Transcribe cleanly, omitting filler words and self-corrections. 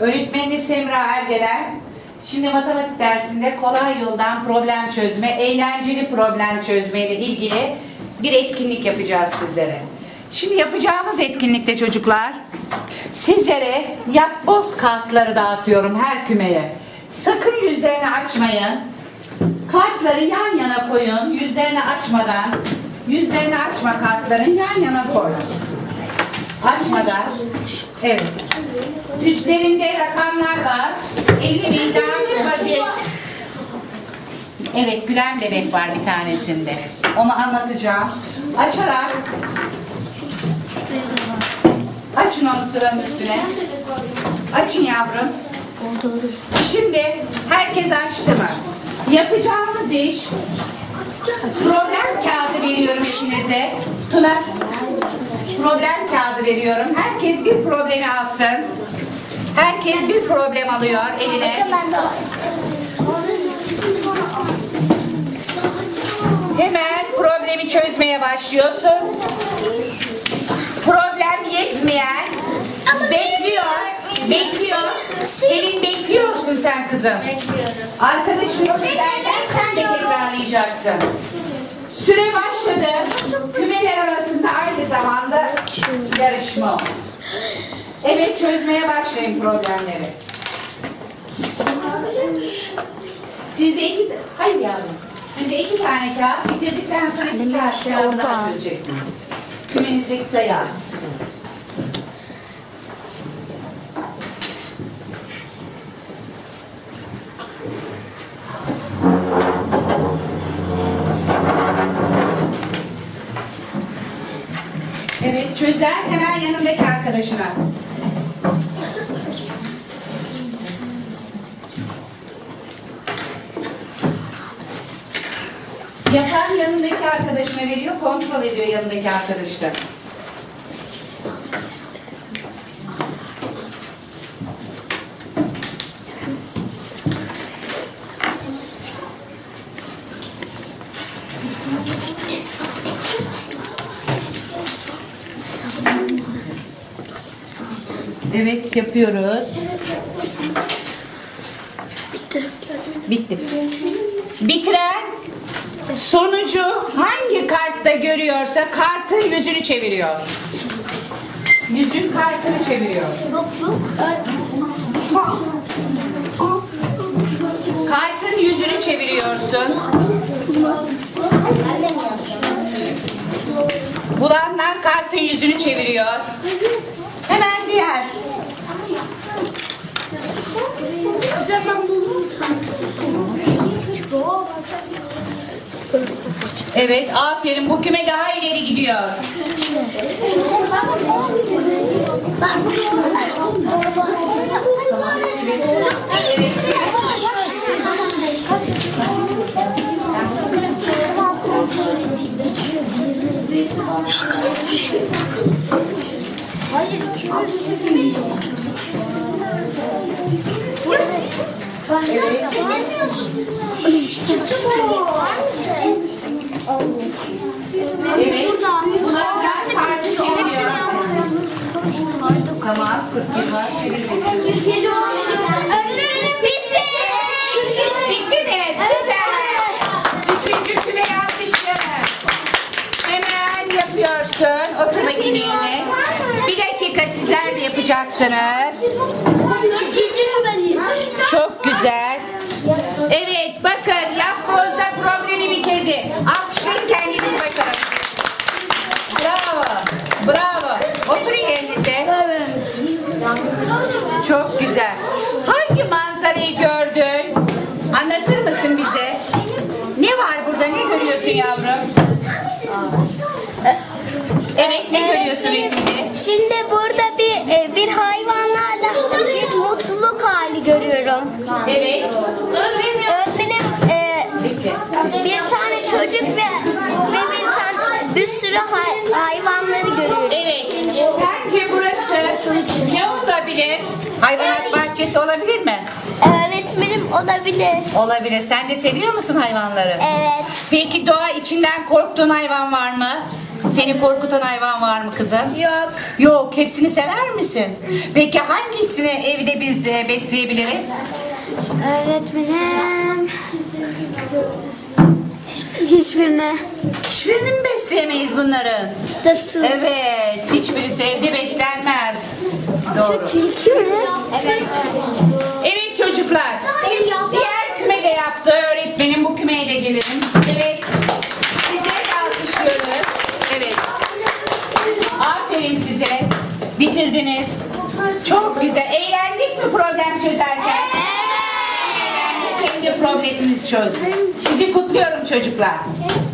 Öğretmeniniz Semra Ergeler. Şimdi matematik dersinde kolay yoldan problem çözme, eğlenceli problem çözme ile ilgili bir etkinlik yapacağız sizlere. Şimdi yapacağımız etkinlikte çocuklar, sizlere yapboz kartları dağıtıyorum her kümeye. Sakın yüzlerini açmayın. Kartları yan yana koyun. Yüzlerini açmadan, yüzlerini açma kartların yan yana koy. Açmadan. Evet. Üstlerinde rakamlar var. 50.000'den vaziyet. Evet, Güler bebek var bir tanesinde. Onu anlatacağım. Açarak. Açın onu sıranın üstüne. Açın yavrum. Şimdi herkes açtı mı? Yapacağımız iş, problem kağıdı veriyorum işinize. Tuna, problem kağıdı veriyorum. Herkes bir problemi alsın. Herkes bir problem alıyor eline. Hemen problemi çözmeye başlıyorsun. Problem yetmeyen bekliyor. Elin bekliyorsun sen kızım. Bekliyorum. Arkadaşım ilerler, sen de tekrarlayacaksın. Süre başladı. Kümeler arasında aynı zamanda yarışma. Evet, çözmeye başlayın problemleri. Size iki tane kağıt bitirdikten sonra iki tane daha çözeceksiniz. Kümenizdeki sayı az. Evet, çözer hemen yanındaki arkadaşına. Yapan yanındaki arkadaşına veriyor, kontrol ediyor yanındaki arkadaşlar. Evet, yapıyoruz. Bitti. Bitiren sonucu hangi kartta görüyorsa kartın yüzünü çeviriyor. Yüzün kartını çeviriyor. Kartın yüzünü çeviriyorsun. Bulanlar kartın yüzünü çeviriyor. Hemen diğer. Evet, aferin. Bu küme daha ileri gidiyor. Evet. Evet. Evet. Buna biraz farklı çeviriyor. Tamam. 41 var. Bitti. Bitti mi? Süper. 3. küme yapmışlar. Hemen yapıyorsun. Otur makineyle. Bir dakika, sizler de yapacaksınız. Çok güzel. Evet, bakın yapbozda problemi bitirdi. Alkışlayın kendiniz bakalım. Bravo. Bravo. Oturun yerinize. Çok güzel. Hangi manzarayı gördün? Anlatır mısın bize? Ne var burada? Ne görüyorsun yavrum? Evet, ne görüyorsun resimde? Şimdi burada bir hayvanlarla bir mutluluk hali görüyorum. Evet. Öğretmenim, bir tane çocuk ve bir sürü hayvanları görüyorum. Evet. Sence burası ne olabilir? Hayvanat bahçesi olabilir mi? Öğretmenim, olabilir. Olabilir. Sen de seviyor musun hayvanları? Evet. Peki doğa içinden korktuğun hayvan var mı? Seni korkutan hayvan var mı kızım? Yok. Yok, hepsini sever misin? Peki hangisini evde biz besleyebiliriz? Öğretmenim. Hiçbirini. Hiçbirini mi besleyemeyiz bunların? Dursun. Evet, hiçbirisi evde beslenmez. Doğru. Şu tilki mi? Evet. Evet çocuklar. Diğer küme de yaptı öğretmenim. Bu kümeye de gelelim. Evet. Size alkışlıyoruz. Evet. Aferin size. Bitirdiniz. Çok güzel. Eğlendik mi problem çözerken? Evet. Kendi problemimizi çözdük. Sizi kutluyorum çocuklar.